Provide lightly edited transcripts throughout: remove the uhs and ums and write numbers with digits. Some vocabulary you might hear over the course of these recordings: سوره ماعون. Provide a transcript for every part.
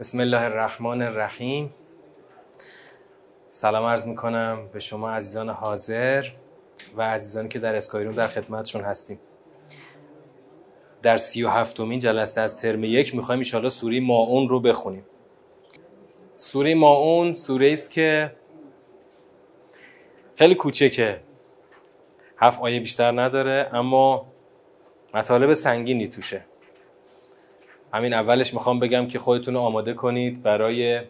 بسم الله الرحمن الرحیم. سلام عرض میکنم به شما عزیزان حاضر و عزیزانی که در اسکایروم در خدمتشون هستیم. در 37مین جلسه از ترم 1 میخوایم ان شاءالله سوره ماعون رو بخونیم. سوره ماعون سوره است که خیلی کوچکه، 7 آیه بیشتر نداره، اما مطالب سنگینی توشه. همین اولش میخوام بگم که خودتون رو آماده کنید برای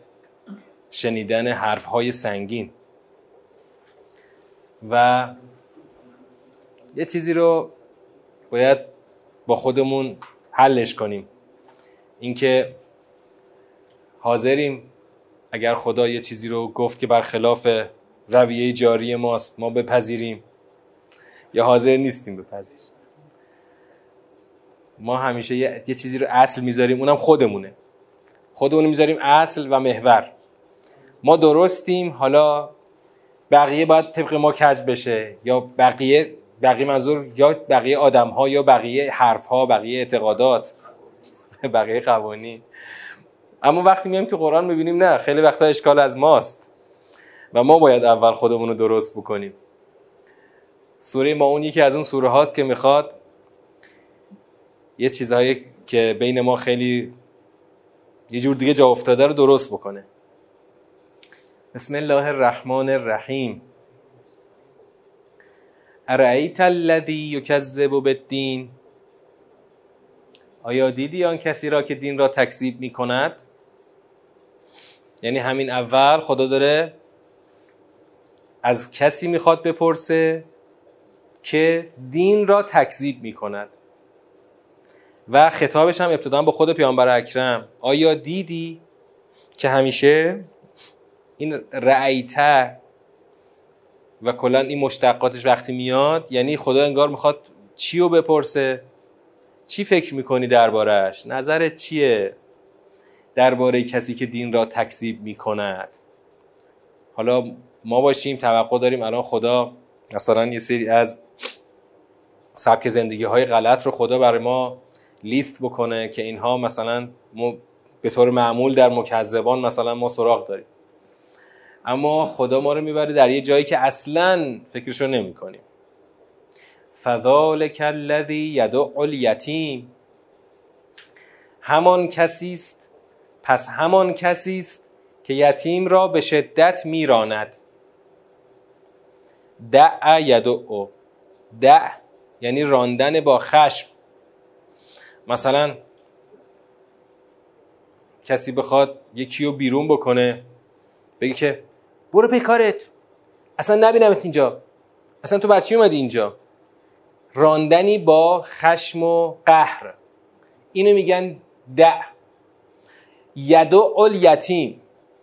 شنیدن حرفهای سنگین. و یه چیزی رو باید با خودمون حلش کنیم، اینکه حاضریم اگر خدا یه چیزی رو گفت که برخلاف رویه جاری ماست ما بپذیریم یا حاضر نیستیم بپذیریم. ما همیشه یه چیزی رو اصل میذاریم، اونم خودمون میذاریم اصل و محور. ما درستیم، حالا بقیه باید طبق ما کج بشه، یا بقیه منظور یا بقیه آدم‌ها یا بقیه حرف‌ها، بقیه اعتقادات، بقیه قوانین. اما وقتی میایم تو قرآن میبینیم نه، خیلی وقتا اشکال از ماست و ما باید اول خودمون رو درست بکنیم. سوره ماعون یکی از اون سوره هاست که میخواد یه چیزهایی که بین ما خیلی یه جور دیگه جا افتاده رو درست بکنه. بسم الله الرحمن الرحیم. ارأیت الذی یکذب بالدین، آیا دیدی آن کسی را که دین را تکذیب میکند؟ یعنی همین اول خدا داره از کسی میخواد بپرسه که دین را تکذیب میکند و خطابش هم ابتدا به خود پیامبر اکرم. آیا دیدی که همیشه این رأیته و کلا این مشتقاتش وقتی میاد یعنی خدا انگار میخواد چی رو بپرسه، چی فکر میکنی دربارهش، نظرت چیه درباره کسی که دین را تکذیب میکند. حالا ما باشیم توقع داریم الان خدا مثلا یه سری از سبک زندگی های غلط رو خدا برای ما لیست بکنه که اینها مثلا به طور معمول در مکذبان مثلا ما سراغ داریم، اما خدا ما رو میبره در یه جایی که اصلاً فکرشو نمی‌کنیم. فذلک الذی یدعو الیتیم، همان کسی است، پس همان کسی است که یتیم را به شدت میراند. دع یدعو، دع یعنی راندن با خشم. مثلا کسی بخواد یکی رو بیرون بکنه، بگی که برو پی کارت، اصلا نبینمت اینجا، اصلا تو بچی اومدی اینجا. راندنی با خشم و قهر، اینو میگن دع. یدعو الیتیم،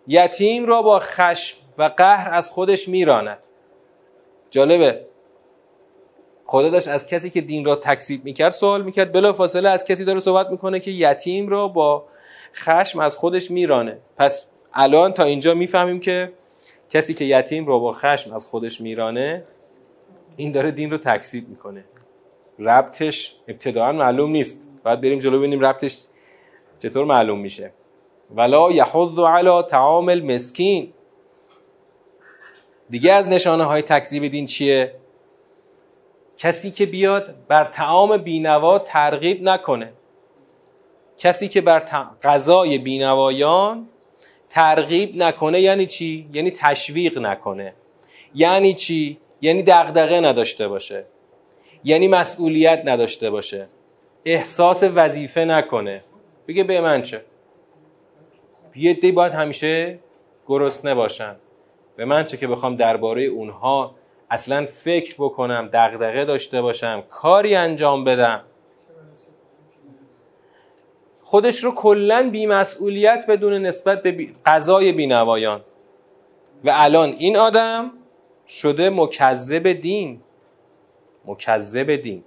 یتیم را با خشم و قهر از خودش میراند. جالبه خدا داشت از کسی که دین را تکذیب میکرد سوال میکرد، بلافاصله از کسی داره صحبت میکنه که یتیم را با خشم از خودش میرانه. پس الان تا اینجا میفهمیم که کسی که یتیم را با خشم از خودش میرانه این داره دین رو تکذیب میکنه. ربطش ابتداعا معلوم نیست، بعد بریم جلو ببینیم ربطش چطور معلوم میشه. ولا یحض علی طعام المسکین، دیگه از نشانه های تکذیب دین چیه؟ کسی که بیاد بر طعام بینوا ترغیب نکنه، کسی که بر غذای بینوایان ترغیب نکنه. یعنی چی؟ یعنی تشویق نکنه. یعنی چی؟ یعنی دغدغه نداشته باشه، یعنی مسئولیت نداشته باشه، احساس وظیفه نکنه، بگه به من چه. یه عده‌ای باید همیشه گرسنه باشن، به من چه که بخوام درباره اونها اصلا فکر بکنم، دغدغه داشته باشم، کاری انجام بدم، خودش رو کلن بی‌مسئولیت بدون نسبت به قضای بینوایان. و الان این آدم شده مکذب دین. مکذب دین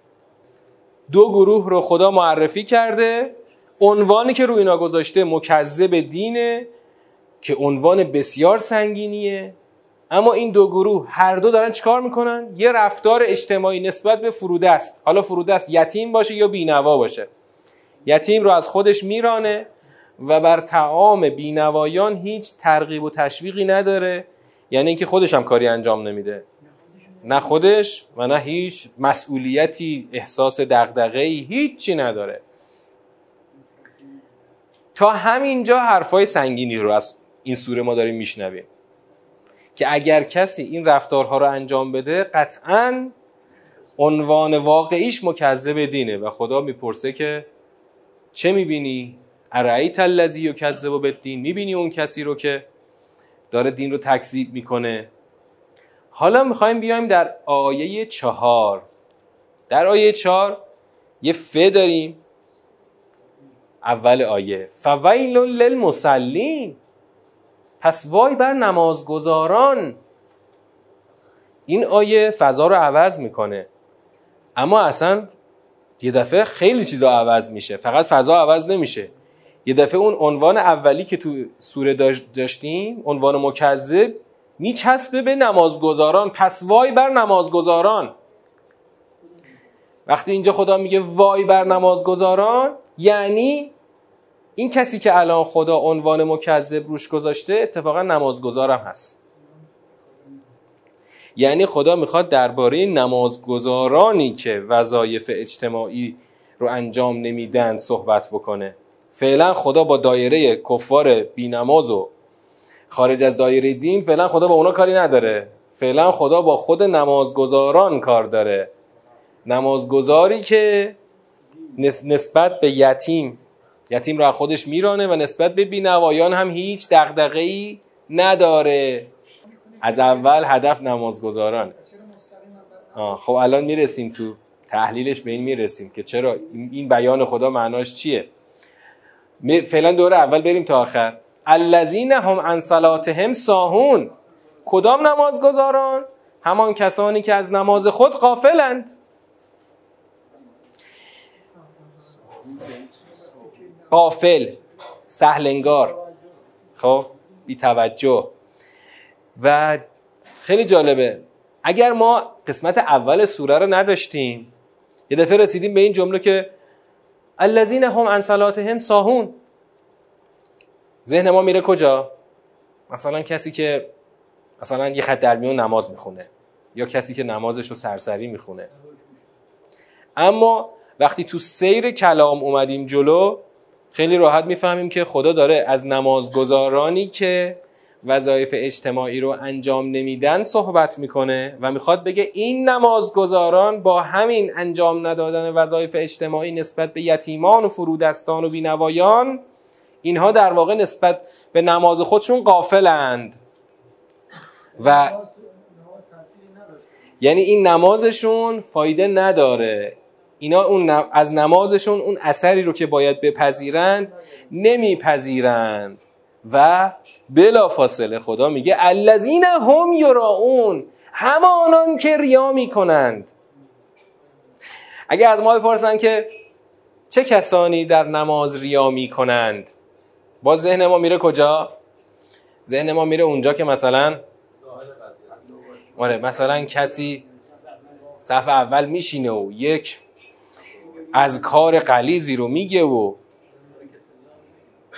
دو گروه رو خدا معرفی کرده، عنوانی که روی اینا گذاشته مکذب دینه که عنوان بسیار سنگینیه. اما این دو گروه هر دو دارن چیکار میکنن؟ یه رفتار اجتماعی نسبت به فرودست، حالا فرودست یتیم باشه یا بینوا باشه، یتیم رو از خودش میرانه و بر طعام بینوایان هیچ ترغیب و تشویقی نداره، یعنی اینکه خودش هم کاری انجام نمیده، نه خودش و نه هیچ مسئولیتی، احساس دغدغه‌ای، هیچی نداره. تا همینجا حرفای سنگینی رو از این سوره ما داریم میشنویم که اگر کسی این رفتارها رو انجام بده قطعاً عنوان واقعیش مکذب دینه و خدا میپرسه که چه میبینی؟ ارایت الذی یکذب بالدین، میبینی اون کسی رو که داره دین رو تکذیب میکنه؟ حالا میخوایم بیایم در آیه 4. در آیه 4 یه ف داریم اول آیه، فویل للمصلین، پس وای بر نمازگزاران. این آیه فضا رو عوض میکنه، اما اصلا یه دفعه خیلی چیزا عوض میشه، فقط فضا عوض نمیشه. یه دفعه اون عنوان اولی که تو سوره داشتیم، عنوان مکذب، میچسبه به نمازگزاران، پس وای بر نمازگزاران. وقتی اینجا خدا میگه وای بر نمازگزاران، یعنی این کسی که الان خدا عنوان مکذب روش گذاشته اتفاقا نمازگزارم هست. یعنی خدا میخواد درباره نمازگزارانی که وظایف اجتماعی رو انجام نمیدن صحبت بکنه. فعلا خدا با دایره کفار بینماز و خارج از دایره دین، فعلا خدا با اونا کاری نداره، فعلا خدا با خود نمازگزاران کار داره. نمازگزاری که نسبت به یتیم را خودش میرانه و نسبت به بینوایان هم هیچ دغدغه‌ای نداره. از اول هدف نمازگزاران. خب الان میرسیم تو تحلیلش، به این میرسیم که چرا این بیان خدا معناش چیه. فعلا دوره اول بریم تا آخر. الذین هم عن صلاتهم ساهون، کدام نمازگزاران؟ همان کسانی که از نماز خود غافلند. غافل، سهلنگار، خب بی توجه. و خیلی جالبه، اگر ما قسمت اول سوره رو نداشتیم یه دفعه رسیدیم به این جمله که الذین هم عن صلاتهم ساهون، ذهن ما میره کجا؟ مثلا کسی که مثلا یه خط در میون نماز میخونه، یا کسی که نمازش رو سرسری میخونه. اما وقتی تو سیر کلام اومدیم جلو، خیلی راحت میفهمیم که خدا داره از نمازگزارانی که وظایف اجتماعی رو انجام نمیدن صحبت میکنه و میخواد بگه این نمازگزاران با همین انجام ندادن وظایف اجتماعی نسبت به یتیمان و فرودستان و بینوایان، اینها در واقع نسبت به نماز خودشون غافلند و یعنی این نمازشون فایده نداره، اینا از نمازشون اون اثری رو که باید بپذیرند نمیپذیرند. و بلا فاصله خدا میگه الذین هم یراعون، همانان که ریا میکنند. اگه از ما بپرسن که چه کسانی در نماز ریا میکنند، باز ذهن ما میره کجا؟ ذهن ما میره اونجا که مثلا کسی صف اول میشینه و یک از کار غلیظی رو میگه و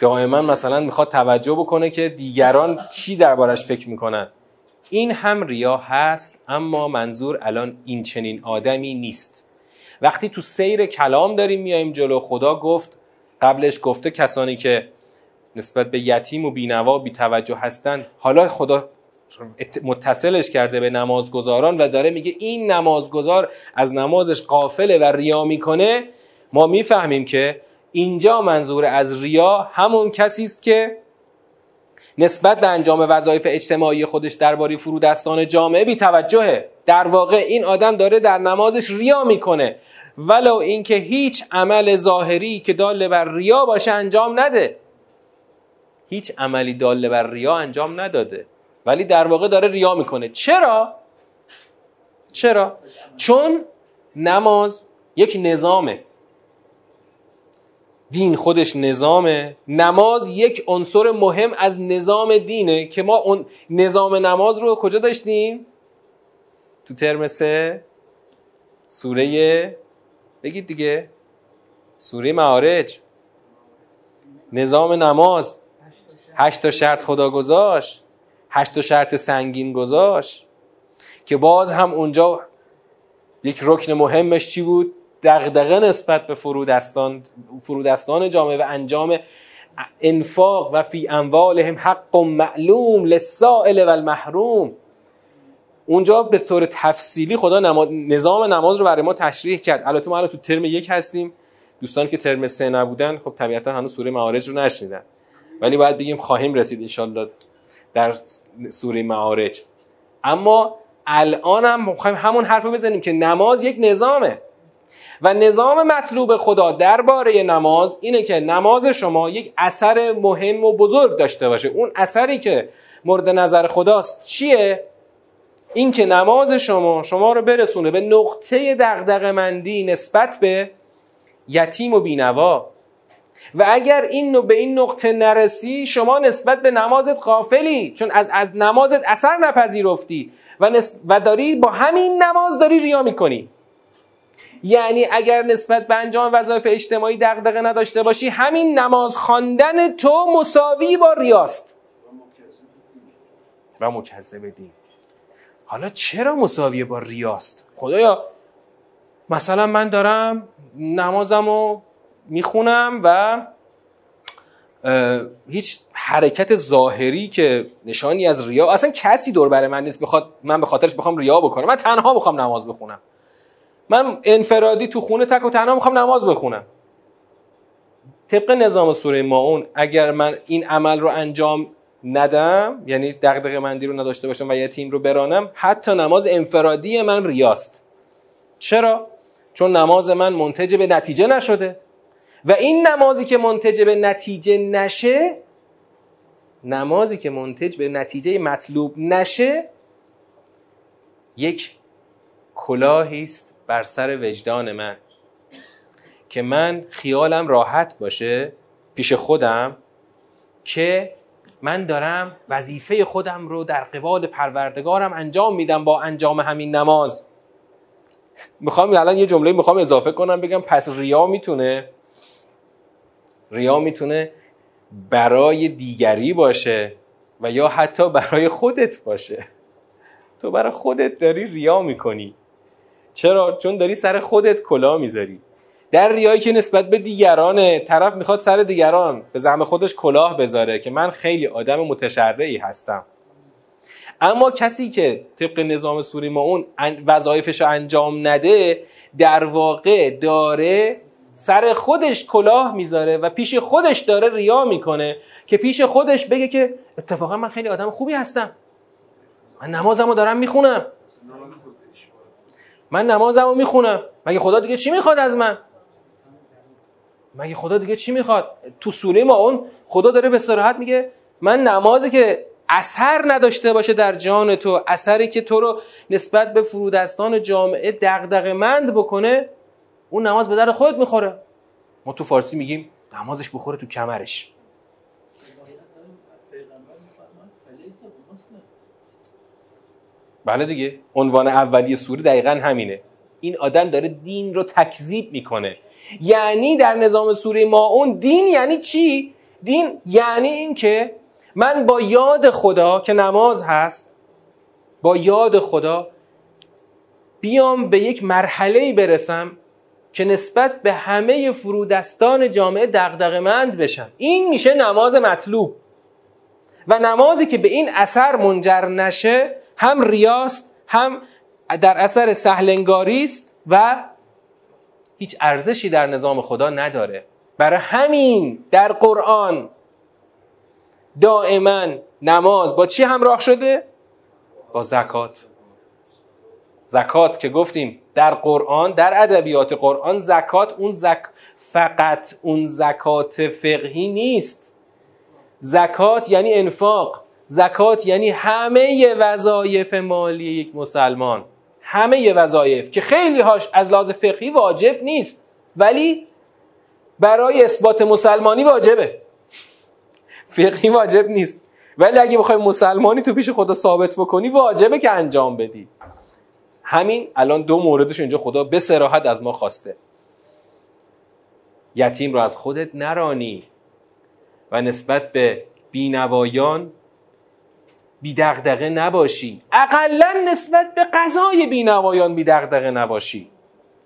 دائما مثلا میخواد توجه بکنه که دیگران چی دربارش فکر میکنن. این هم ریا هست، اما منظور الان این چنین آدمی نیست. وقتی تو سیر کلام داریم میایم جلو، خدا گفت، قبلش گفته کسانی که نسبت به یتیم و بینوا بی توجه هستن، حالا خدا متصلش کرده به نمازگزاران و داره میگه این نمازگزار از نمازش غافله و ریا میکنه. ما میفهمیم که اینجا منظور از ریا همون کسی است که نسبت به انجام وظایف اجتماعی خودش درباره فرودستان جامعه بی توجهه. در واقع این آدم داره در نمازش ریا میکنه، ولو اینکه هیچ عمل ظاهری که دال بر ریا باشه انجام نده. هیچ عملی دال بر ریا انجام نداده، ولی در واقع داره ریا میکنه. چرا؟ چون نماز یک نظامه، دین خودش نظامه، نماز یک عنصر مهم از نظام دینه که ما اون نظام نماز رو کجا داشتیم؟ تو ترم 3 سوره، بگید دیگه، سوره معارج. نظام نماز 8 شرط خدا گذاشت، 8 شرط سنگین گذاشت که باز هم اونجا یک رکن مهمش چی بود؟ دغدغه نسبت به فرودستان جامعه و انجام انفاق و فی اموالهم حق معلوم للسائل و المحروم. اونجا به طور تفصیلی خدا نظام نماز رو برای ما تشریح کرد. البته ما الان تو ترم 1 هستیم، دوستان که ترم 3 نبودن خب طبیعتا هنوز سوره معارج رو نشنیدن، ولی باید بگیم خواهیم رسید انشالله در سوره معارج. اما الان هم می‌خوایم همون حرفو بزنیم که نماز یک نظامه و نظام مطلوب خدا درباره نماز اینه که نماز شما یک اثر مهم و بزرگ داشته باشه. اون اثری که مورد نظر خداست چیه؟ این که نماز شما رو برسونه به نقطه دغدغه‌مندی نسبت به یتیم و بینوا، و اگر به این نقطه نرسی شما نسبت به نمازت غافلی، چون از نمازت اثر نپذیرفتی و داری با همین نماز داری ریا میکنی. یعنی اگر نسبت به انجام وظایف اجتماعی دغدغه نداشته باشی، همین نماز خواندن تو مساوی با ریاست و مکذب دین. حالا چرا مساوی با ریاست؟ خدایا مثلا من دارم نمازمو میخونم و هیچ حرکت ظاهری که نشانی از ریا، اصلا کسی دور بر من نیست من به خاطرش بخوام ریا بکنم، من تنها بخوام نماز بخونم، من انفرادی تو خونه تک و تنها میخوام نماز بخونم. طبق نظام سوره ماعون اگر من این عمل رو انجام ندم، یعنی دغدغه مندی رو نداشته باشم و یتیم رو برانم، حتی نماز انفرادی من ریاست. چرا؟ چون نماز من منتج به نتیجه نشده و این نمازی که منتج به نتیجه مطلوب نشه یک کلاهی است بر سر وجدان من که من خیالم راحت باشه پیش خودم که من دارم وظیفه خودم رو در قبال پروردگارم انجام میدم با انجام همین نماز. الان یه جمله میخوام اضافه کنم بگم پس ریا میتونه برای دیگری باشه و یا حتی برای خودت باشه. تو برای خودت داری ریا میکنی. چرا؟ چون داری سر خودت کلاه میذاری. در ریایی که نسبت به دیگرانه، طرف میخواد سر دیگران به زعم خودش کلاه بذاره که من خیلی آدم متشرعی هستم. اما کسی که طبق نظام سوره ماعون وظایفش رو انجام نده، در واقع داره سر خودش کلاه میذاره و پیش خودش داره ریا میکنه که پیش خودش بگه که اتفاقا من خیلی آدم خوبی هستم، من نمازمو دارم میخونم، مگه خدا دیگه چی میخواد از من؟ تو سوره ماعون خدا داره به صراحت میگه من نمازی که اثر نداشته باشه در جان تو، اثری که تو رو نسبت به فرودستان جامعه دغدغه‌مند بکنه، اون نماز به در خودت میخوره. ما تو فارسی میگیم نمازش بخوره تو کمرش. بله دیگه، عنوان اولیه سوره دقیقاً همینه. این آدم داره دین رو تکذیب میکنه. یعنی در نظام سوره ماعون دین یعنی چی؟ دین یعنی این که من با یاد خدا که نماز هست، با یاد خدا بیام به یک مرحله‌ای برسم که نسبت به همه فرودستان جامعه دغدغه‌مند بشم. این میشه نماز مطلوب. و نمازی که به این اثر منجر نشه هم ریاست، هم در اثر سهلنگاری است و هیچ ارزشی در نظام خدا نداره. برای همین در قرآن دائما نماز با چی همراه شده؟ با زکات. زکات که گفتیم در قرآن، در ادبیات قرآن زکات فقط اون زکات فقهی نیست. زکات یعنی انفاق، زکات یعنی همه وظایف مالی یک مسلمان، همه وظایف که خیلی هاش از لحاظ فقهی واجب نیست ولی برای اثبات مسلمانی واجبه. فقهی واجب نیست ولی اگه بخوای مسلمانی تو پیش خدا ثابت بکنی واجبه که انجام بدی. همین الان دو موردش اینجا خدا به صراحت از ما خواسته. یتیم رو از خودت نرانی و نسبت به بینوایان بی‌دغدغه نباشی، اقلن نسبت به قضای بینوایان بی‌دغدغه نباشی،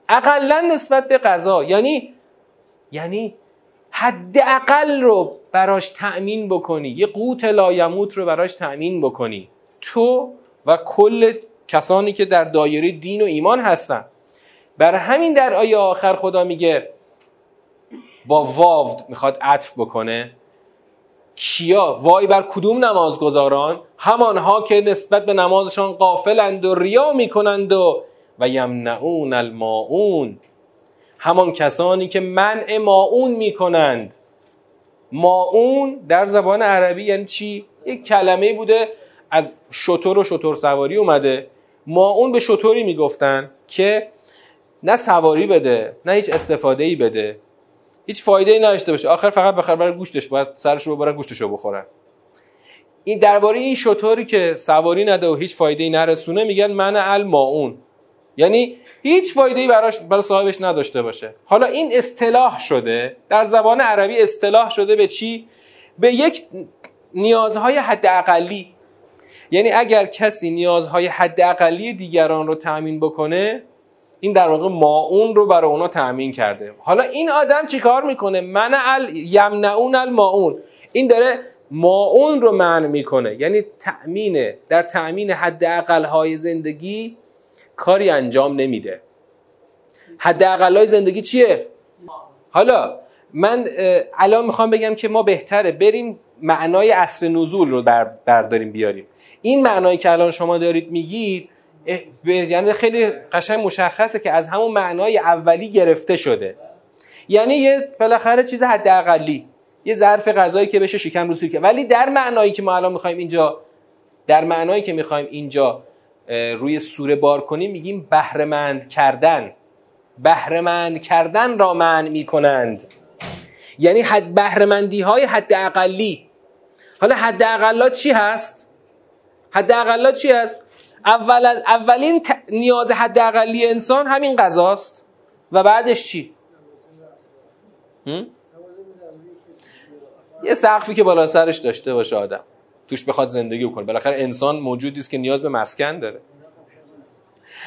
اقلن نسبت به قضا، یعنی حد اقل رو براش تأمین بکنی، یه قوت لایموت رو براش تأمین بکنی، تو و کل کسانی که در دایره دین و ایمان هستن. بر همین در آیه آخر خدا میگه با واو میخواد عطف بکنه، کیا؟ وای بر کدوم نمازگزاران؟ همانها که نسبت به نمازشان غافلند و ریا میکنند و یمنعون الماعون، همان کسانی که منع ماعون میکنند. ماعون در زبان عربی یعنی چی؟ یک کلمه بوده از شتر و شتر سواری اومده. ماعون به شتری میگفتن که نه سواری بده، نه هیچ استفاده‌ای بده، هیچ فایده‌ای نداشته باشه، آخر فقط بخره برای گوشتش، باید سرش رو ببرن گوشتش رو بخورن. این درباره این شتری که سواری نده و هیچ فایده‌ای نرسونه میگن منع الماعون، یعنی هیچ فایده‌ای برای صاحبش نداشته باشه. حالا این اصطلاح شده در زبان عربی، اصطلاح شده به چی؟ به یک نیازهای حداقلی. یعنی اگر کسی نیازهای حداقلی دیگران رو تأمین بکنه، این در واقع ماعون رو برای اونا تأمین کرده. حالا این آدم چی کار میکنه؟ یمنعون الماعون، این داره ماعون رو منع میکنه، یعنی تأمینه، در تأمین حداقل‌های زندگی کاری انجام نمیده. حداقل‌های زندگی چیه؟ حالا من الان میخوام بگم که ما بهتره بریم معنای عصر نزول رو برداریم بیاریم. این معنایی که الان شما دارید میگید یعنی خیلی قشنگ مشخصه که از همون معنای اولی گرفته شده، یعنی یه بالاخره چیز حداقلی، یه ظرف غذایی که بشه شکم رو سیر کرد. ولی در معنایی که ما الان میخوایم اینجا، در معنایی که میخوایم اینجا روی سوره بار کنیم، میگیم بهره‌مند کردن. بهره‌مند کردن را منع میکنند، یعنی حد بهره‌مندی های حداقلی. حالا حداقلات چی هست؟ حداقلات چی هست؟ اولین نیاز حداقلی انسان همین غذاست و بعدش چی؟ یه سقفی که بالا سرش داشته باشه آدم، توش بخواد زندگی بکنه. بالاخره انسان موجودی است که نیاز به مسکن داره.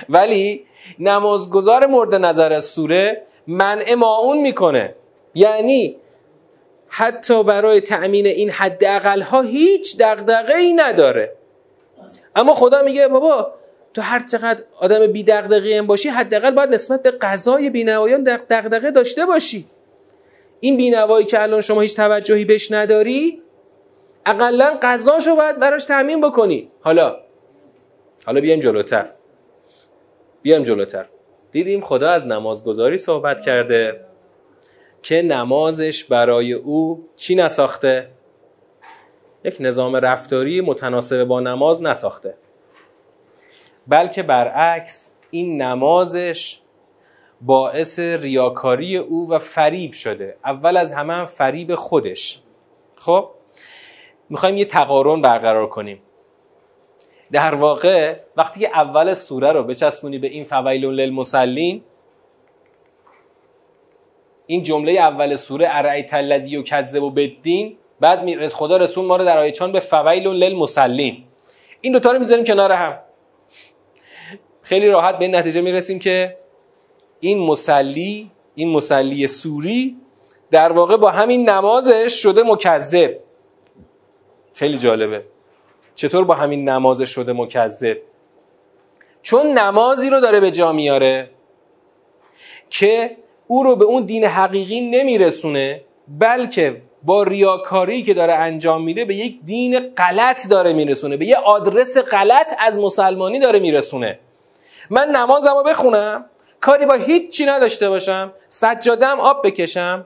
ولی نمازگزار مورد نظر از سوره منع ماعون میکنه، یعنی حتی برای تأمین این حداقل‌ها هیچ دغدغه‌ای نداره. اما خدا میگه بابا تو هر چقدر آدم بی دغدغه‌ای باشی، حداقل باید نسبت به قضای بینوایان دغدغه داشته باشی. این بینوایی که الان شما هیچ توجهی بهش نداری، اقلن قضاشو باید براش تأمین بکنی. حالا بیایم جلوتر. دیدیم خدا از نمازگزاری صحبت کرده که نمازش برای او چی نساخته؟ یک نظام رفتاری متناسب با نماز نساخته، بلکه برعکس این نمازش باعث ریاکاری او و فریب شده. اول از همه هم فریب خودش. خب میخوایم یه تقارن برقرار کنیم. در واقع وقتی که اول سوره رو بچسبونی به این فویل للمصلین، این جمله اول سوره ارایت الذی یکذب بالدین، بعد خدا رسول ما رو در آیه 4 به فویل للمصلین، این دوتا رو میذاریم کنار هم، خیلی راحت به این نتیجه میرسیم که این مسلی سوری در واقع با همین نمازش شده مکذب. خیلی جالبه چطور با همین نمازش شده مکذب، چون نمازی رو داره به جا میاره که او رو به اون دین حقیقی نمیرسونه، بلکه با ریاکاری که داره انجام میده به یک دین غلط داره میرسونه، به یه آدرس غلط از مسلمانی داره میرسونه. من نمازم رو بخونم، کاری با هیچی نداشته باشم، سجادم آب بکشم،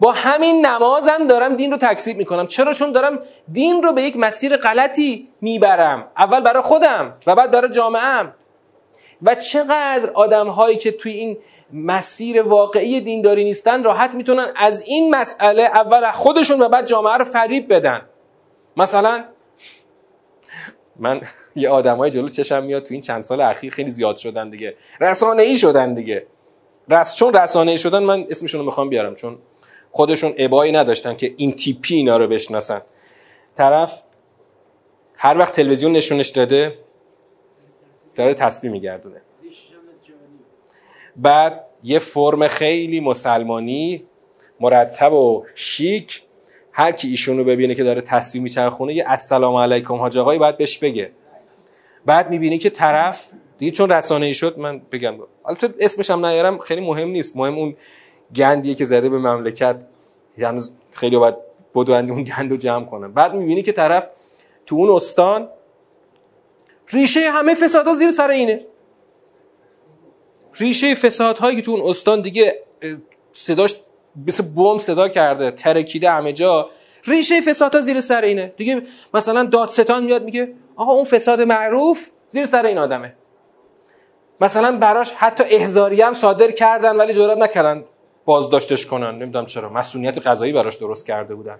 با همین نمازم دارم دین رو تکذیب میکنم. چرا؟ چون دارم دین رو به یک مسیر غلطی میبرم، اول برای خودم و بعد برای جامعه‌ام. و چقدر آدم هایی که توی این مسیر واقعی دینداری نیستن راحت میتونن از این مسئله اول خودشون و بعد جامعه رو فریب بدن. مثلا من یه آدمای جلو چشم میاد تو این چند سال اخیر خیلی زیاد شدن دیگه، رسانه‌ای شدن دیگه. چون رسانه‌ای شدن من اسمشون رو میخوام بیارم، چون خودشون ابایی نداشتن که این تیپی اینا رو بشناسن. طرف هر وقت تلویزیون نشونش داده داره تسبیح میگردونه. بعد یه فرم خیلی مسلمانی مرتب و شیک، هر کی ایشونو ببینه که داره تسبیح میچرخونه یه السلام علیکم حاج آقایی باید بهش بگه. بعد میبینی که طرف دیگه چون رسانه‌ای شد، من بگم البته اسمش هم نیارم خیلی مهم نیست، مهم اون گندیه که زده به مملکت، هنوز خیلی باید بدوند اون گندو جمع کنم. بعد میبینی که طرف تو اون استان ریشه همه فسادها زیر سر اینه، ریشه فسادهایی که تو اون استان دیگه صداش مثل بم صدا کرده، ترکیده همه جا، ریشه فسادها زیر سر اینه دیگه. مثلا دادستان میاد میگه آقا اون فساد معروف زیر سر این آدمه، مثلا براش حتی احضاریه هم صادر کردن ولی جرئت نکردن بازداشتش کنن، نمیدونم چرا، مسئولیت قضایی براش درست کرده بودن.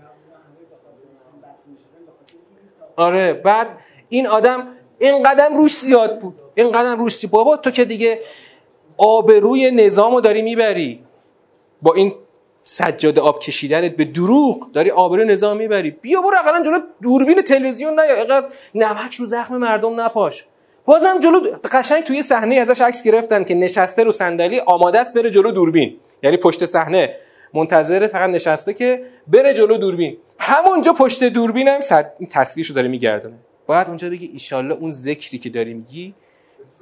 آره، بعد این آدم این قدم روش زیاد بود، این قدم روش زیاد. بابا تو که دیگه آبروی نظامو داری میبری با این سجاده آب کشیدنت، به دروغ داری آبروی نظام میبری. بیا برو اقلا جلو دوربین تلویزیون نیا، اقلا نمک رو زخم مردم نپاش. بازم جلو قشنگ توی صحنه ازش عکس گرفتن که نشسته رو صندلی آماده است بره جلو دوربین، یعنی پشت صحنه منتظره فقط نشسته که بره جلو دوربین. همونجا پشت دوربین هم تصویرشو داره میگردونه. باید اونجا بگی ان شاء الله اون ذکری که داری میگی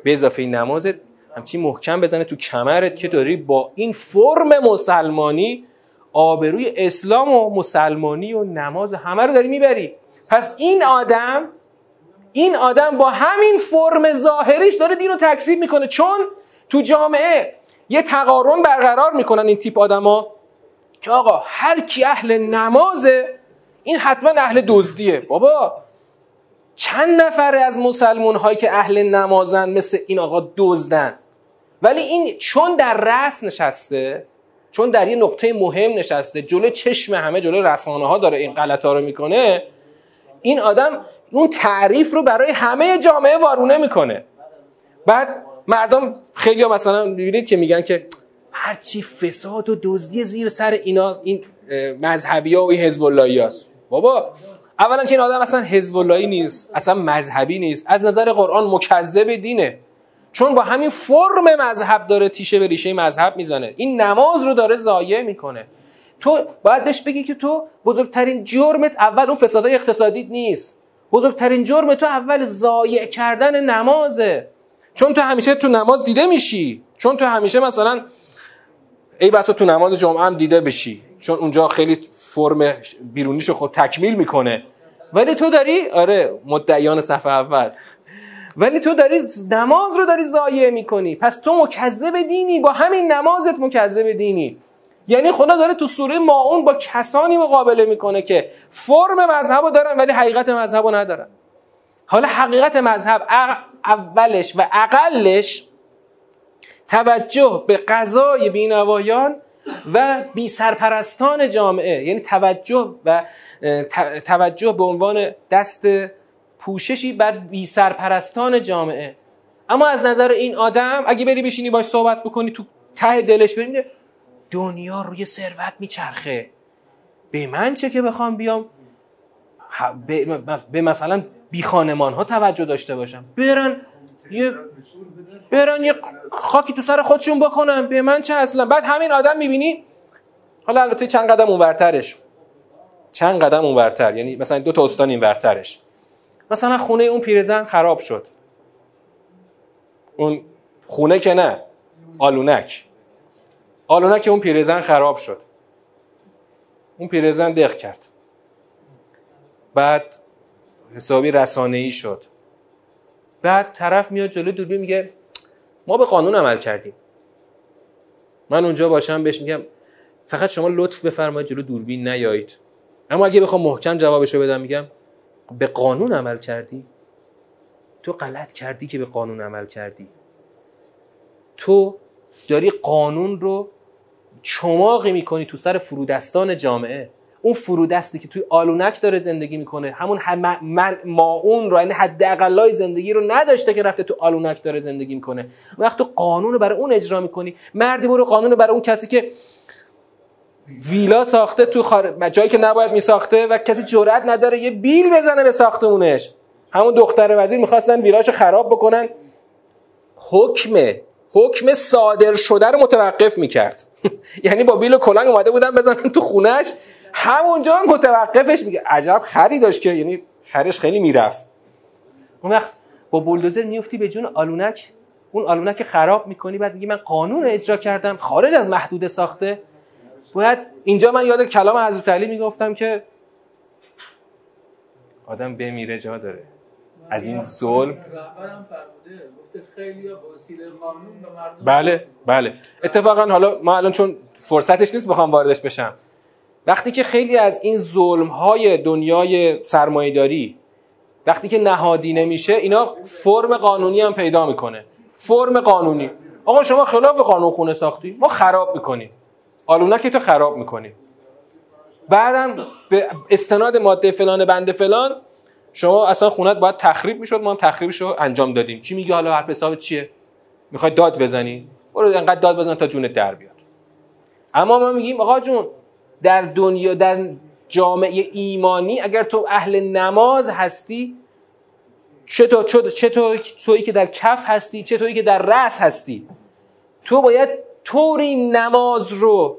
به اضافه نمازت همچین محکم بزنه تو کمرت که داری با این فرم مسلمانی آبروی اسلام و مسلمانی و نماز همه رو داری میبری. پس این آدم با همین فرم ظاهریش داره دین رو تکذیب میکنه، چون تو جامعه یه تقارن برقرار میکنن این تیپ آدما که آقا هر کی اهل نمازه این حتما اهل دزدیه. بابا چند نفر از مسلمون هایی که اهل نمازن مثل این آقا دزدن؟ ولی این چون در رأس نشسته، چون در یه نقطه مهم نشسته، جلو چشم همه، جلو رسانه ها داره این غلطا رو میکنه. این آدم اون تعریف رو برای همه جامعه وارونه میکنه. بعد مردم خیلی ها مثلا میبینید که میگن که هرچی فساد و دزدی زیر سر اینا، این مذهبی ها و این حزب اللهی هاست. بابا اولا که این آدم اصلا حزب اللهی نیست، اصلا مذهبی نیست، از نظر قرآن مکذب دینه، چون با همین فرم مذهب داره تیشه به ریشه مذهب میزنه، این نماز رو داره ضایع میکنه. تو باید بهش بگی که تو بزرگترین جرمت اول اون فسادهای اقتصادی نیست، بزرگترین جرم تو اول ضایع کردن نمازه، چون تو همیشه تو نماز دیده میشی، چون تو همیشه مثلا ای بسا تو نماز جمعه هم دیده بشی، چون اونجا خیلی فرم بیرونیشو خود تکمیل میکنه. ولی تو داری، آره مدعیان صفحه اول، ولی تو داری نماز رو داری ضایع میکنی. پس تو مکذب دینی، با همین نمازت مکذب دینی. یعنی خدا داره تو سوره ماعون با کسانی مقابله میکنه که فرم مذهب رو دارن ولی حقیقت مذهب رو ندارن. حالا حقیقت مذهب اولش و اقلش توجه به قضای بینوایان و بی سرپرستان جامعه، یعنی توجه به عنوان دست پوششی بر بی سرپرستان جامعه. اما از نظر این آدم اگه بری بشینی باش صحبت بکنی، تو ته دلش ببینی دنیا روی ثروت میچرخه، به من چه که بخوام بیام به مثلا بی خانمان ها توجه داشته باشم، برن یه خاکی تو سر خودشون بکنن، به من چه اصلا. بعد همین آدم میبینی، حالا البته چند قدم اونورتر، یعنی مثلا 2 استان اینورترش، مثلا خونه اون پیرزن خراب شد، اون خونه که نه، آلونک اون پیرزن خراب شد، اون پیرزن دق کرد، بعد حسابی رسانه‌ای شد. بعد طرف میاد جلوی دوربین میگه ما به قانون عمل کردیم. من اونجا باشم بهش میگم فقط شما لطف بفرمایید جلوی دوربین نیایید. اما اگه بخوام محکم جوابشو بدم میگم به قانون عمل کردی؟ تو غلط کردی که به قانون عمل کردی. تو داری قانون رو چماقی میکنی تو سر فرودستان جامعه. اون فرودستی که توی آلونک داره زندگی میکنه، همون ماعون رو، یعنی حداقلای زندگی رو نداشته که رفته تو آلونک داره زندگی میکنه. وقت تو قانون رو برای اون اجرا میکنی، مردی برو قانون رو برای اون کسی که ویلا ساخته تو جایی که نباید میساخته و کسی جرئت نداره یه بیل بزنه به ساختمونش. همون دختر وزیر میخواستن ویلاشو خراب بکنن، حکم صادر شده رو متوقف میکرد. یعنی با بیل و کلنگ اومده بودن بزنن تو خونش، همونجا متوقفش میگه. عجب خری داشت که یعنی خرش خیلی میرفت. اون وقت با بولدوزر میفتی به جون آلونک، اون آلونک خراب میکنی، بعد میگی من قانون رو اجرا کردم خارج از محدوده ساخته. باید اینجا من یاد کلام حضرت علی میگفتم که آدم بمیره جا داره از این ظلم. بله بله، اتفاقا حالا ما الان چون فرصتش نیست بخوام واردش بشم، وقتی که خیلی از این ظلم‌های دنیای سرمایه‌داری وقتی که نهادینه میشه، اینا فرم قانونی هم پیدا میکنه. فرم قانونی، آقا شما خلاف قانون خونه ساختی، ما خراب میکنیم، آلونک تو خراب میکنیم، بعدم به استناد ماده فلان بنده فلان شما اصلا خونت باید تخریب میشد، ما هم تخریبشو انجام دادیم. چی میگه حالا؟ حرف حساب چیه؟ میخوای داد بزنی؟ برو انقدر داد بزن تا جونت در بیاد. اما ما میگیم آقا جون، در دنیا، در جامعه ایمانی، اگر تو اهل نماز هستی، چه تویی که در کف هستی، چه تویی که در رأس هستی، تو باید طوری نماز رو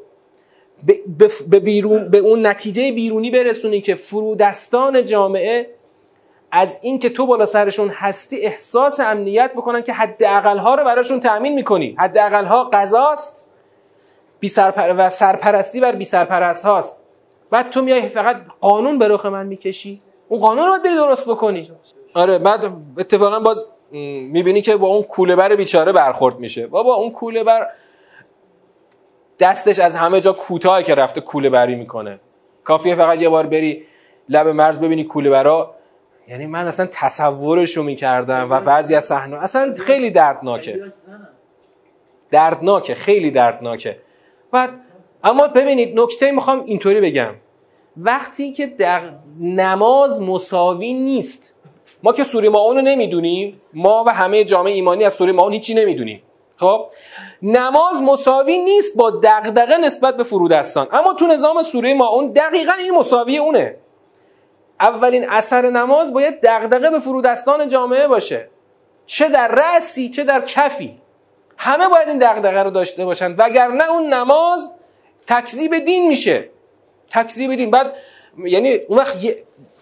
به اون نتیجه بیرونی برسونی که فرودستان جامعه از این که تو بالا سرشون هستی احساس امنیت بکنن که حداقل‌ها رو براشون تأمین میکنی. حداقل‌ها غذاست و سرپرستی بر بی سرپرست هاست. بعد تو میای فقط قانون به رخ من میکشی، اون قانون رو باید درست بکنی. آره، بعد اتفاقا باز میبینی که با اون کوله بر بیچاره برخورد میشه. بابا اون کوله بر دستش از همه جا کوتاه که رفته کوله بری میکنه. کافیه فقط یه بار بری لب مرز ببینی کوله برا. یعنی من اصلا تصورش رو میکردم و بعضی از صحنه اصلا خیلی دردناکه، خیلی دردناکه. بعد اما ببینید نکته میخوام اینطوری بگم، وقتی که در نماز مساوی نیست، ما که سوره ماعون رو نمیدونیم، ما و همه جامعه ایمانی از سوره ماعون هیچی نمیدونیم. خب نماز مساوی نیست با دغدغه نسبت به فرودستان، اما تو نظام سوره ماعون دقیقاً این مساوی اونه. اولین اثر نماز باید دغدغه به فرودستان جامعه باشه، چه در رأسی چه در کفی، همه باید این دغدغه رو داشته باشن، وگرنه اون نماز تکذیب دین میشه، تکذیب دین. بعد یعنی اون وقت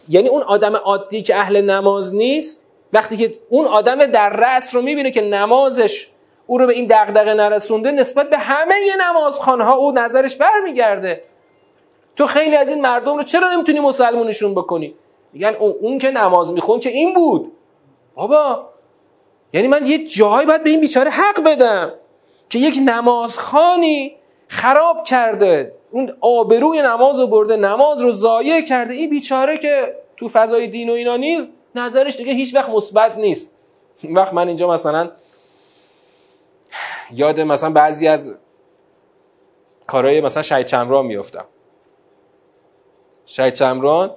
یعنی اون آدم عادی که اهل نماز نیست، وقتی که اون آدم در رأس رو میبینه که نمازش او رو به این دغدغه نرسونده، نسبت به همه نمازخوانها او نظرش برمیگرده. تو خیلی از این مردم رو چرا نمیتونی مسلمونشون بکنی؟ میگن اون که نماز میخون که این بود. بابا یعنی من یه جایی باید به این بیچاره حق بدم که یک نمازخوانی خراب کرده، اون آبروی نماز رو برده، نماز رو ضایع کرده، این بیچاره که تو فضای دین و اینا نیست، نظرش دیگه هیچ وقت مثبت نیست. این وقت من اینجا مثلا یاد مثلا بعضی از کارهای مثلا شهید چمران میافتم. شهید چمران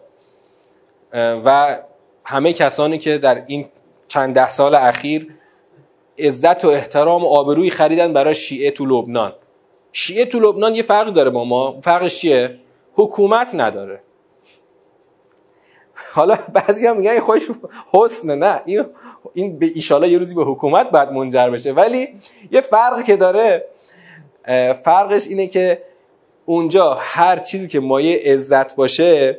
و همه کسانی که در این چند ده سال اخیر عزت و احترام و آبرویی خریدن برای شیعه تو لبنان. شیعه تو لبنان یه فرق داره با ما، فرقش چیه؟ حکومت نداره. حالا بعضی هم میگن خوش حسنه، نه این به ایشالا یه روزی به حکومت بعد منجر بشه، ولی یه فرق که داره، فرقش اینه که اونجا هر چیزی که مایه عزت باشه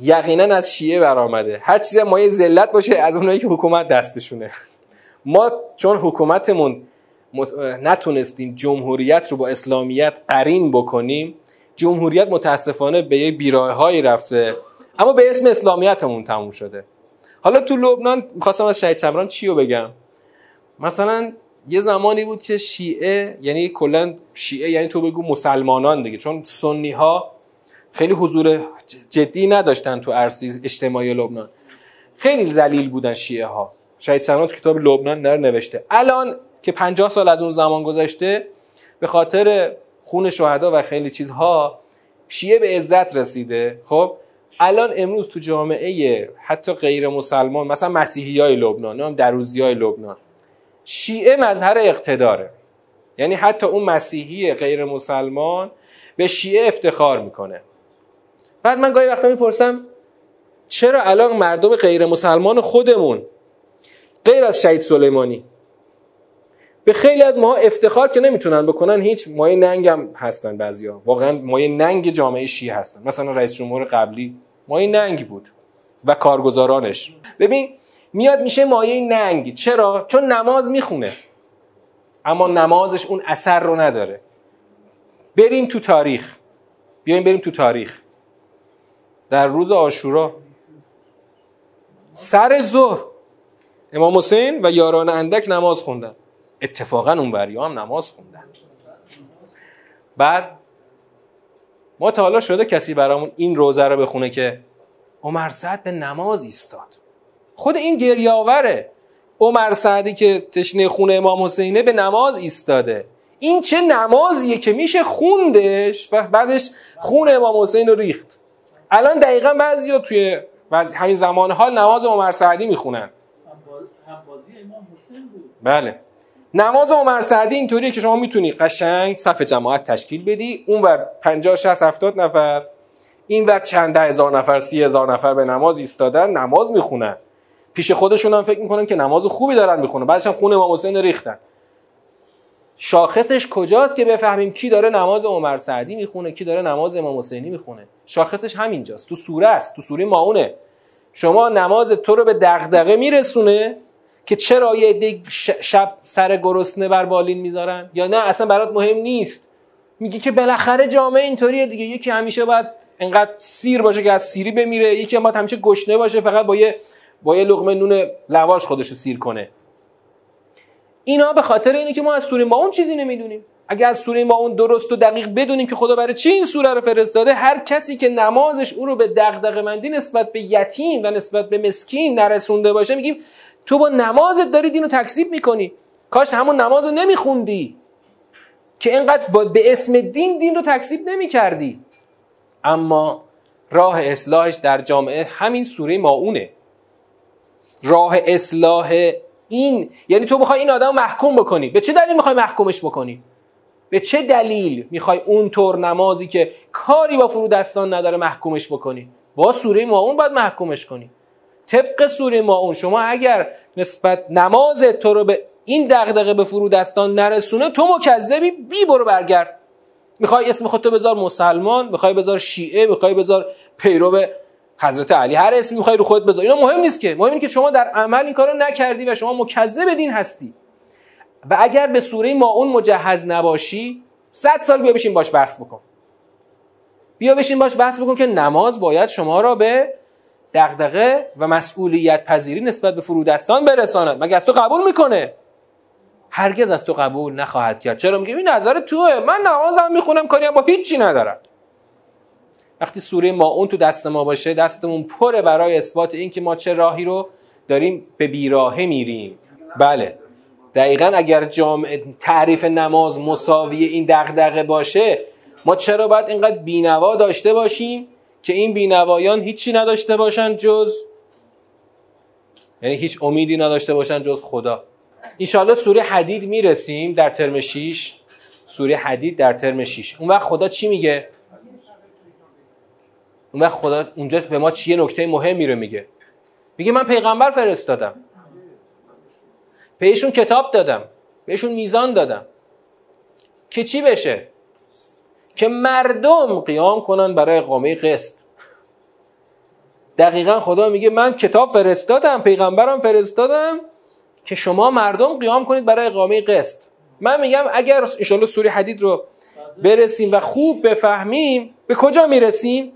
یقینا از شیعه برآمده، هر چیزی مایه ذلت باشه از اونایی که حکومت دستشونه. ما چون حکومتمون نتونستیم جمهوریت رو با اسلامیت قرین بکنیم، جمهوریت متاسفانه به یه بیراههایی رفته اما به اسم اسلامیتمون تموم شده. حالا تو لبنان می‌خواستم از شهید چمران چی رو بگم، مثلا یه زمانی بود که شیعه یعنی کلا شیعه یعنی تو بگو مسلمانان دیگه، چون سنی ها خیلی حضور جدی نداشتن تو عرصه اجتماعی لبنان، خیلی ذلیل بودن شیعه ها. شهید چمران تو کتاب لبنان نر نوشته. الان که 50 سال از اون زمان گذشته، به خاطر خون شهدا و خیلی چیزها شیعه به عزت رسیده. خب الان امروز تو جامعه حتی غیر مسلمان، مثلا مسیحیای لبنان هم دروزیای لبنان، شیعه مظهر اقتداره. یعنی حتی اون مسیحی غیر مسلمان به شیعه افتخار میکنه. بعد من گاهی وقتا میپرسم چرا الان مردم غیر مسلمان خودمون غیر از شهید سلیمانی به خیلی از ماها افتخار که نمیتونن بکنن، هیچ، مایه ننگ هم هستن بعضیا، واقعا مایه ننگ جامعه شیعه هستن. مثلا رئیس جمهور قبلی مایه ننگ بود و کارگزارانش. ببین میاد میشه مایه ننگ. چرا؟ چون نماز میخونه اما نمازش اون اثر رو نداره. بریم تو تاریخ، بیایم بریم تو تاریخ. در روز عاشورا سر ظهر امام حسین و یاران اندک نماز خوندن، اتفاقا اون وریا هم نماز خوندن. بعد ما تا حالا شده کسی برامون این روزه رو بخونه که عمر سعد به نماز ایستاد؟ خود این گریاوره. عمر سعدی که تشنه خون امام حسینه به نماز ایستاده. این چه نمازیه که میشه خوندش و بعدش خون امام حسین رو ریخت؟ الان دقیقا بعضیا توی همین زمان حال نماز عمر سعدی میخونن. همبازی امام حسین بود. بله، نماز عمر سعدی اینطوریه که شما میتونی قشنگ صف جماعت تشکیل بدی، اونور 50 60 70 نفر، اینور چند ده هزار نفر، 30,000 نفر به نماز ایستادن، نماز میخونن، پیش خودشون هم فکر میکنن که نماز خوبی دارن میخونن، بعدش هم خون امام حسین ریختن. شاخصش کجاست که بفهمیم کی داره نماز عمر سعدی میخونه، کی داره نماز امام حسینی میخونه؟ شاخصش همینجاست، تو سوره است، تو سوره ماعونه. شما نماز تو رو به دغدغه میرسونه که چرا یه عده شب سر گرسنه بر بالین میذارن، یا نه اصلا برات مهم نیست، میگی که بالاخره جامعه اینطوریه دیگه، یکی همیشه باید انقدر سیر باشه که از سیری بمیره، یکی باید همیشه گشنه باشه فقط با یه لقمه نون لواش خودش رو سیر کنه. اینا به خاطر اینه که ما از سوره ماعون چیزی نمیدونیم. اگه از سوره ماعون درست و دقیق بدونیم که خدا برای چی این سوره رو فرستاده، هر کسی که نمازش او رو به دغدغه‌مندی نسبت به یتیم و نسبت به مسکین نرسونده باشه، میگیم تو با نمازت داری دین رو تکذیب میکنی، کاش همون نماز رو نمیخوندی که اینقدر به اسم دین رو تکذیب نمیکردی. اما راه اصلاحش در جامعه همین سوره ماعونه. راه اصلاح این یعنی تو بخوای این آدم محکوم بکنی، به چه دلیل میخوای محکومش بکنی؟ به چه دلیل میخوای اونطور نمازی که کاری با فرودستان نداره محکومش بکنی؟ با سوره ماعون باید محکومش کنی. طبق سوره ماعون شما اگر نسبت نماز تو رو به این دغدغه به فرودستان نرسونه، تو مکذبی، بی برو برگرد. میخوای اسم خودتو بذار مسلمان، میخوای بذار شیعه، میخوای بذار پیرو حضرت علی، هر اسمی میخوای رو خودت بذار، اینا مهم نیست که. مهم اینه که شما در عمل این کارو نکردی و شما مکذب دین هستی. و اگر به سوره ماعون مجهز نباشی، 100 سال بیا بشین باش بحث بکن. بیا بشین باش بحث بکن که نماز باید شما را به دغدغه و مسئولیت پذیری نسبت به فرودستان برساند. مگه از تو قبول میکنه؟ هرگز از تو قبول نخواهد کرد. چرا؟ میگه این نظر توئه، من نمازم میخونم، کاری هم با هیچی ندارم. وقتی سوره ماعون تو دست ما باشه، دستمون پره برای اثبات این که ما چه راهی رو داریم، به بیراهه میریم. بله دقیقاً. اگر جامعه تعریف نماز مساوی این دغدغه باشه، ما چرا باید اینقدر بینوا داشته باشیم که این بینوایان هیچی نداشته باشن جز، یعنی هیچ امیدی نداشته باشن جز خدا؟ انشاءالله سوره حدید میرسیم در ترم 6. سوره حدید در ترم 6 اون وقت خدا چی میگه؟ اون وقت خدا اونجا به ما چیه نکته مهمی رو میگه. میگه من پیغمبر فرستادم، بهشون کتاب دادم، بهشون میزان دادم که چی بشه؟ که مردم قیام کنن برای اقامه قسط. دقیقا خدا میگه من کتاب فرستادم، پیغمبرم فرستادم که شما مردم قیام کنید برای اقامه قسط. من میگم اگر انشاءالله سوره حدید رو برسیم و خوب بفهمیم، به کجا میرسیم؟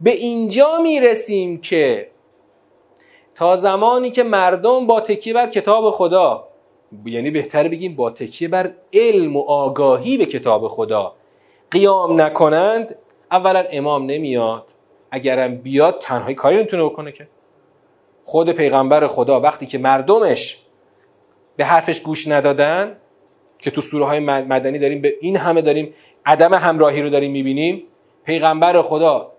به اینجا میرسیم که تا زمانی که مردم با تکیه بر کتاب خدا، یعنی بهتر بگیم با تکیه بر علم و آگاهی به کتاب خدا قیام نکنند، اولا امام نمیاد، اگرم بیاد تنهایی کاری نمیتونه بکنه که. خود پیغمبر خدا وقتی که مردمش به حرفش گوش ندادن، که تو سوره های مدنی داریم به این همه داریم عدم همراهی رو داریم میبینیم، پیغمبر خدا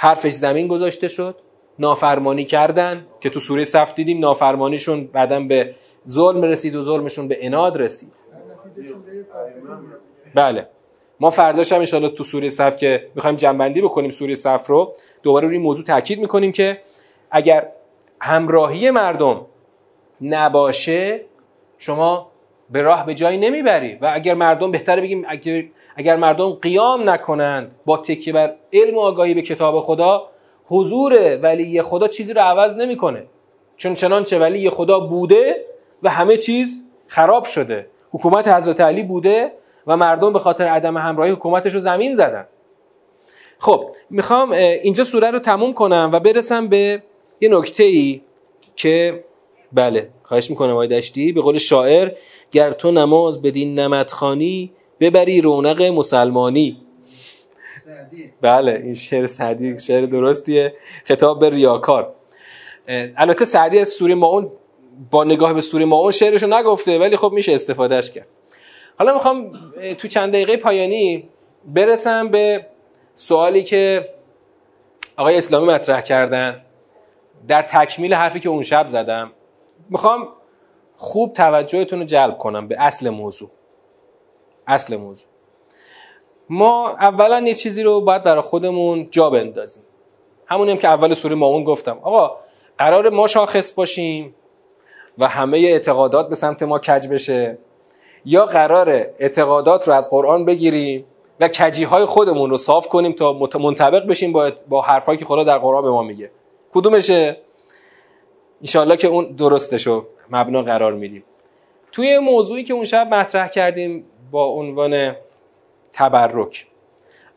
حرفش زمین گذاشته شد، نافرمانی کردن که تو سوره صف دیدیم نافرمانیشون بعدن به ظلم رسید و ظلمشون به عناد رسید. بله ما فرداش هم ان شاءالله تو سوره صف که می‌خوایم جنبندی بکنیم سوره صف رو، دوباره روی موضوع تاکید می‌کنیم که اگر همراهی مردم نباشه شما به راه به جایی نمیبری، و اگر مردم بهتره بگیم اگر مردم قیام نکنند با تکیه بر علم و آگاهی به کتاب خدا، حضور ولی خدا چیزی رو عوض نمیکنه، چون چنانچه ولی خدا بوده و همه چیز خراب شده. حکومت حضرت علی بوده و مردم به خاطر عدم همراهی حکومتش رو زمین زدن. خب میخوام اینجا سوره رو تموم کنم و برسم به یه نکته‌ای که بله خواهش میکنم آقای دشتی، به قول شاعر گر تو نماز بدین نمدخانی ببری رونق مسلمانی. بله این شعر سعدی شعر درستیه، خطاب به ریاکار. البته سعدی از سوره ماعون با نگاه به سوره ماعون شعرشو نگفته، ولی خب میشه استفادهش کرد. حالا میخوام تو چند دقیقه پایانی برسم به سوالی که آقای اسلامی مطرح کردن در تکمیل حرفی که اون شب زدم. میخوام خوب توجهتون رو جلب کنم به اصل موضوع. اصل موضوع ما اولا یه چیزی رو باید برای خودمون جا بندازیم، همونیم که اول سوره ماعون گفتم. آقا قرار ما شاخص باشیم و همه اعتقادات به سمت ما کج بشه، یا قرار اعتقادات رو از قرآن بگیریم و کجیهای خودمون رو صاف کنیم تا منطبق بشیم با حرفایی که خدا در قرآن به ما میگه؟ کدومشه؟ انشالله که اون درستشو مبنا قرار میدیم. توی موضوعی که اون شب مطرح کردیم با عنوان تبرک،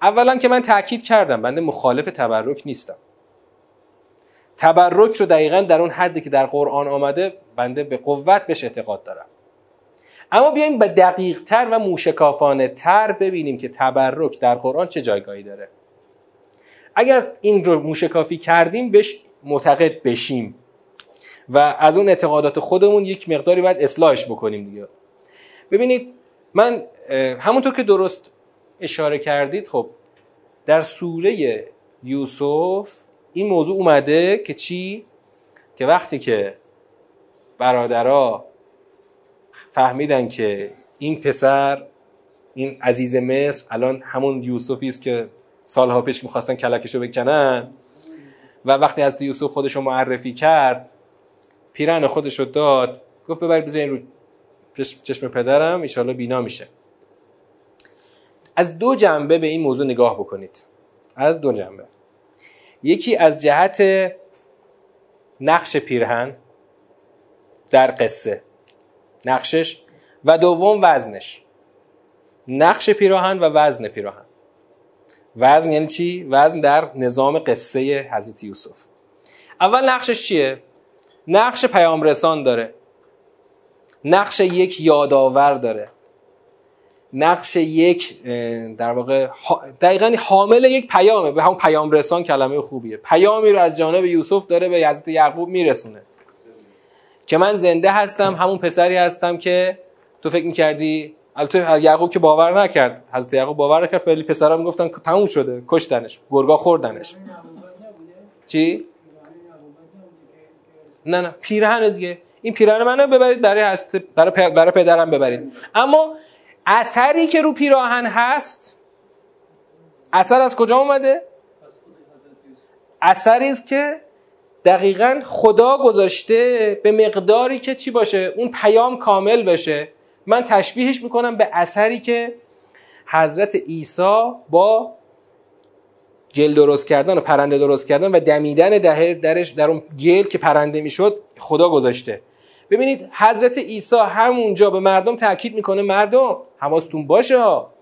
اولا که من تاکید کردم بنده مخالف تبرک نیستم. تبرک رو دقیقاً در اون حدی که در قرآن آمده بنده به قوت بهش اعتقاد دارم. اما بیایم به دقیق‌تر و موشکافانه تر ببینیم که تبرک در قرآن چه جایگاهی داره. اگر این رو موشکافی کردیم بهش معتقد بشیم و از اون اعتقادات خودمون یک مقداری باید اصلاحش بکنیم دیگه. ببینید من همونطور که درست اشاره کردید، خب در سوره یوسف این موضوع اومده که چی؟ که وقتی که برادرها فهمیدن که این پسر، این عزیز مصر، الان همون یوسفی است که سالها پیش می‌خواستن کلکشو بکنن، و وقتی از یوسف خودشو معرفی کرد پیرن خودشو داد، گفت ببرید بذارین رو چشم پدرم انشالله بینا میشه. از دو جنبه به این موضوع نگاه بکنید، از دو جنبه. یکی از جهت نقش پیرهن در قصه، نقشش، و دوم وزنش. نقش پیراهن و وزن پیراهن. وزن یعنی چی؟ وزن در نظام قصه حضرت یوسف. اول نقشش چیه؟ نقش پیام رسان داره، نقش یک یادآور داره، نقش یک در واقع دقیقاً حامل یک پیامه، به همون پیام رسان کلمه خوبیه. پیامی رو از جانب یوسف داره به حضرت یعقوب میرسونه که من زنده هستم، همون پسری هستم که تو فکر می‌کردی. البته یعقوب که باور نکرد، حضرت یعقوب باور نکرد، ولی پسرا میگفتن تموم شده، کشتنش، گرگا خوردنش. چی؟ نه پیرهن دیگه، این پیرهن منو ببرید برای پدرم ببرید. اما اثری که رو پیراهن هست، اثر از کجا اومده؟ اثری است که دقیقاً خدا گذاشته به مقداری که چی باشه، اون پیام کامل بشه. من تشبیهش میکنم به اثری که حضرت عیسی با گل درست کردن و پرنده درست کردن و دمیدن درش در اون گل که پرنده میشد خدا گذاشته. ببینید حضرت عیسی همونجا به مردم تاکید میکنه مردم حواستون باشه ها،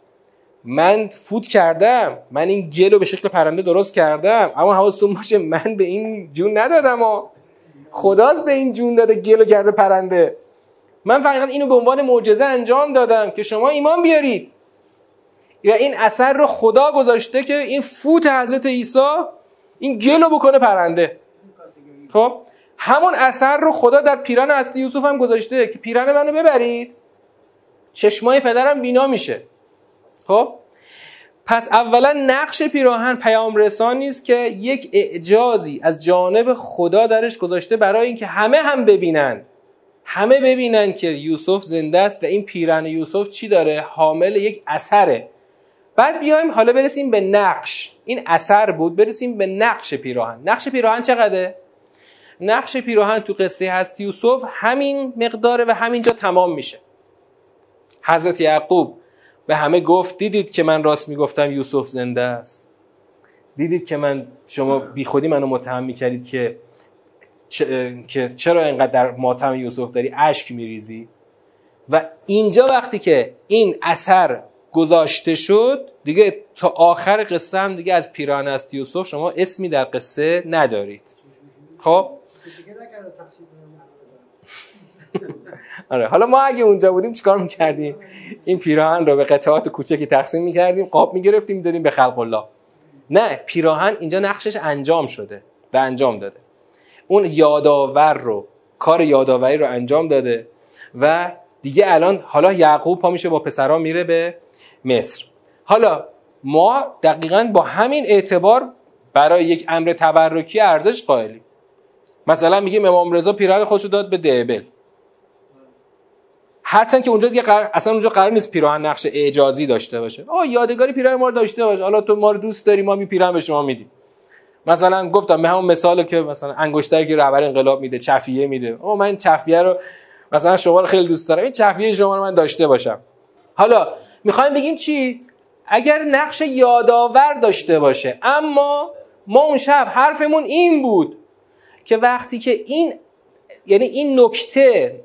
من فوت کردم، من این گل رو به شکل پرنده درست کردم، اما حواستون باشه من به این جون ندادم ها، خداست به این جون داده گل رو کرده پرنده. من فقط اینو به عنوان معجزه انجام دادم که شما ایمان بیارید، و این اثر رو خدا گذاشته که این فوت حضرت عیسی این گل رو بکنه پرنده. خب همون اثر رو خدا در پیرهن حضرت یوسف هم گذاشته که پیرهن منو ببرید چشمای پدرم بینا میشه. خب پس اولا نقش پیراهن پیام رسانی است که یک اعجازی از جانب خدا درش گذاشته برای اینکه همه ببینن که یوسف زنده است و این پیرهن یوسف چی داره؟ حامل یک اثره. بعد بیایم حالا برسیم به نقش. این اثر بود، برسیم به نقش پیراهن. نقش پیراهن چقدره؟ نقش پیراهن تو قصه هست یوسف همین مقداره و همینجا تمام میشه. حضرت یعقوب به همه گفت دیدید که من راست میگفتم یوسف زنده است، دیدید که من شما بی خودی منو متهم میکردید که چرا اینقدر در ماتم یوسف داری اشک میریزی. و اینجا وقتی که این اثر گذاشته شد دیگه تا آخر قصه هم دیگه از پیراهن است یوسف شما اسمی در قصه ندارید. خب آره، حالا ما اگه اونجا بودیم چیکار میکردیم؟ این پیراهن رو به قطعات و کوچکی تقسیم میکردیم، قاب میگرفتیم میدادیم به خلق الله. نه، پیراهن اینجا نقشش انجام شده و انجام داده. اون یادآور رو، کار یادآوری رو انجام داده و دیگه الان حالا یعقوب پا میشه با پسرها میره به مصر. حالا ما دقیقاً با همین اعتبار برای یک امر تبرکی ارزش قائلیم. مثلا میگیم امام رضا پیراهن خودش رو داد به دهبل، هرچند که اونجا دیگه اصلا اونجا قرار نیست پیراهن نقش اعجازی داشته باشه. یادگاری پیراهن ما رو داشته باشه، حالا تو ما رو دوست داری ما می پیراهن به شما میدیم. مثلا گفتم به همون مثالی که مثلا انگشتری که رهبر انقلاب میده، چفیه میده، من چفیه رو مثلا شما رو خیلی دوست دارم، این چفیه شما رو من داشته باشم. حالا میخوایم بگیم چی؟ اگر نقش یادآور داشته باشه. اما ما اون شب حرفمون این بود که وقتی که این نکته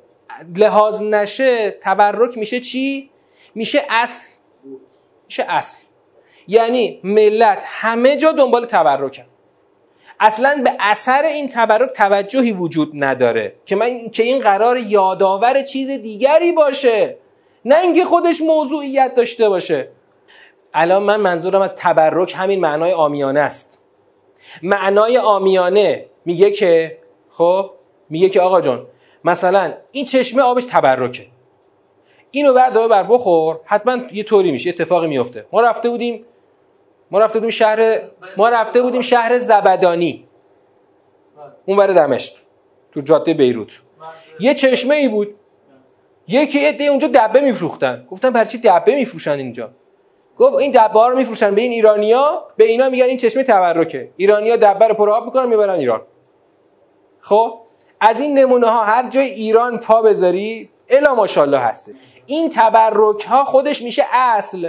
لحاظ نشه، تبرک میشه چی؟ میشه اصل. میشه اصل، یعنی ملت همه جا دنبال تبرکن، اصلا به اثر این تبرک توجهی وجود نداره که این قرار یادآور چیز دیگری باشه، نه اینکه خودش موضوعیت داشته باشه. الان من منظورم از تبرک همین معنای عامیانه است. معنای عامیانه میگه که آقا جان مثلا این چشمه آبش تبرکه، اینو بعد بر بخور حتما یه طوری میشه، اتفاقی میفته. ما رفته بودیم شهر زبدانی اونور دمشق تو جاده بیروت، یه چشمه ای بود، یکی عده اونجا دبه میفروختن. گفتن برای چی دبه میفروشن اینجا؟ گفت این دبه ها رو میفروشن به این ایرانیا، به اینا میگن این چشمه تبرکه، ایرانیا دبه رو پر آب میکنن میبرن ایران. خب از این نمونه ها هر جای ایران پا بذاری الا ماشاءالله هسته. این تبرک ها خودش میشه اصل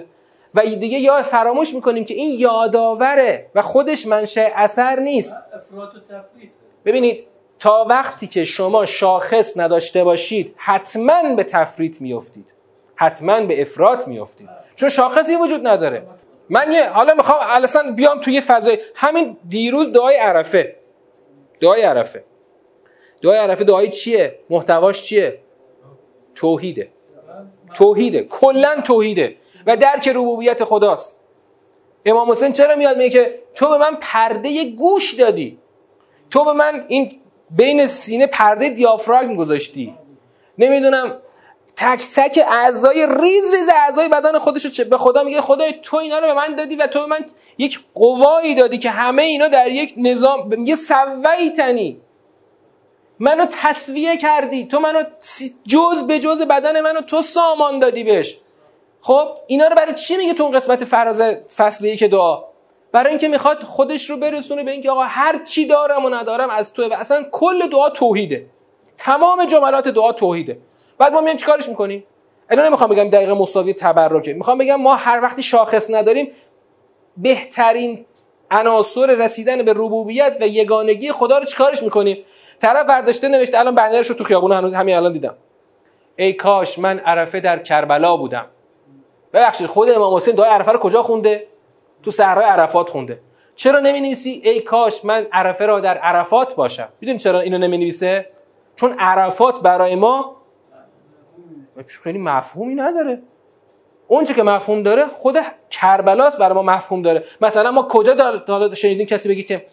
و دیگه یا فراموش میکنیم که این یادآوره و خودش منشأ اثر نیست. ببینید تا وقتی که شما شاخص نداشته باشید حتما به تفریط میافتید، حتما به افراط میافتید، چون شاخصی وجود نداره. من حالا میخوام اصلا بیام توی فضای همین دیروز دعای عرفه دعای چیه؟ محتواش چیه؟ توحیده، کلا توحیده و درک ربوبیت خداست. امام حسین چرا میاد میگه که تو به من پرده گوش دادی، تو به من این بین سینه پرده دیافراگم گذاشتی، نمیدونم تک تک اعضای ریز اعضای بدن خودشو به خدا میگه خدای تو اینا رو به من دادی و تو به من یک قوایی دادی که همه اینا در یک نظام، میگه سویتنی، منو تسویه کردی، تو منو جز به جز بدن منو تو سامان دادی بهش. خب اینا رو برای چی میگه تو اون قسمت فراز فصلیه که دعا؟ برای اینکه میخواد خودش رو برسونه به اینکه آقا هر چی دارم و ندارم از توئه و اصلا کل دعا توحیده، تمام جملات دعا توحیده. بعد ما میایم چیکارش میکنیم؟ الان نمیخوام بگم دقیقه مساوی تبرکه، میخوام بگم ما هر وقتی شاخص نداریم بهترین عناصر رسیدن به ربوبیت و یگانگی خدا رو چیکارش میکنیم؟ طرف برداشته نوشته، الان بنرشو تو خیابونه هنوز همین الان دیدم، ای کاش من عرفه در کربلا بودم. ببخشید خود امام حسین دعای عرفه رو کجا خونده؟ تو صحرای عرفات خونده. چرا نمی‌نویسی ای کاش من عرفه را در عرفات باشم؟ می‌دونی چرا اینو نمی‌نویسه؟ چون عرفات برای ما خیلی مفهومی نداره. اونچه که مفهوم داره خود کربلاست، برای ما مفهوم داره. مثلا ما کجا شنیدیم کسی بگه که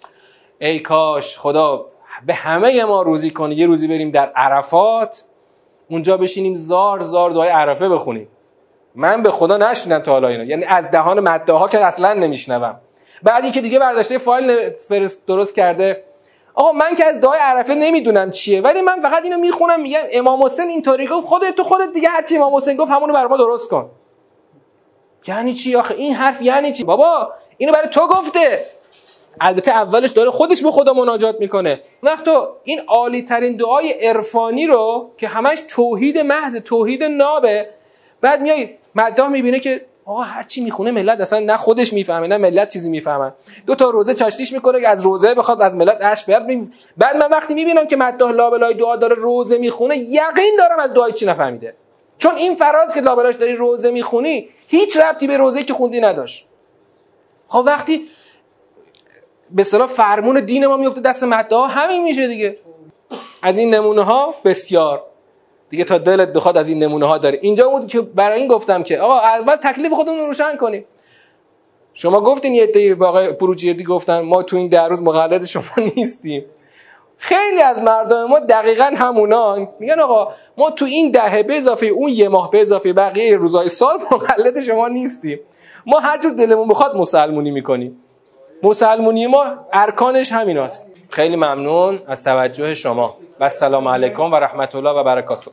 ای کاش خدا به همه ما روزی کنه یه روزی بریم در عرفات اونجا بشینیم زار زار دعای عرفه بخونیم؟ من به خدا نشنیدم تا حالا اینو، یعنی از دهان مداحا که اصلا نمیشنوم. بعدی که دیگه برداشته فایل فرست درست کرده، آقا من که از دعای عرفه نمیدونم چیه ولی من فقط اینو میخونم، میگم امام حسین اینطوری گفت، خودت دیگه هرچی امام حسین گفت همونو برام درست کن. یعنی چی آخه؟ این حرف یعنی چی بابا؟ اینو برای تو گفته. البته اولش داره خودش به خدا مناجات میکنه. وقت تو این عالی ترین دعای عرفانی رو که همش توحید محض، توحید نابه، بعد میای مداح میبینه که آقا هر چی میخونه ملت اصلا نه خودش میفهمه نه ملت چیزی میفهمه. دو تا روزه چاشتیش میکنه که از روزه بخواد از ملت اش بیاد. بعد من وقتی میبینم که مداح لابلای دعا داره روزه میخونه، یقین دارم از دعای چی نفهمیده، چون این فراز که لابلاش داری روزه میخونی هیچ ربطی به روزه که خوندی نداشت. خب وقتی به اصطلاح فرمون دین ما میفته دست مداحا، همین میشه دیگه. از این نمونه ها بسیار دیگه، تا دلت بخواد از این نمونه ها داره. اینجا بود که برای این گفتم که آقا اول تکلیف خودمون رو روشن کنیم. شما گفتین یه عده باقی پروجردی گفتن ما تو این در روز مقلد شما نیستیم. خیلی از مردم ما دقیقاً همونان، میگن آقا ما تو این دهه به اضافه اون یه ماه به اضافه بقیه روزهای سال مقلد شما نیستیم. ما هر جور دلمون بخواد مسلمونی میکنیم. مسلمونی ما ارکانش همیناست. خیلی ممنون از توجه شما و السلام علیکم و رحمت الله و برکاته.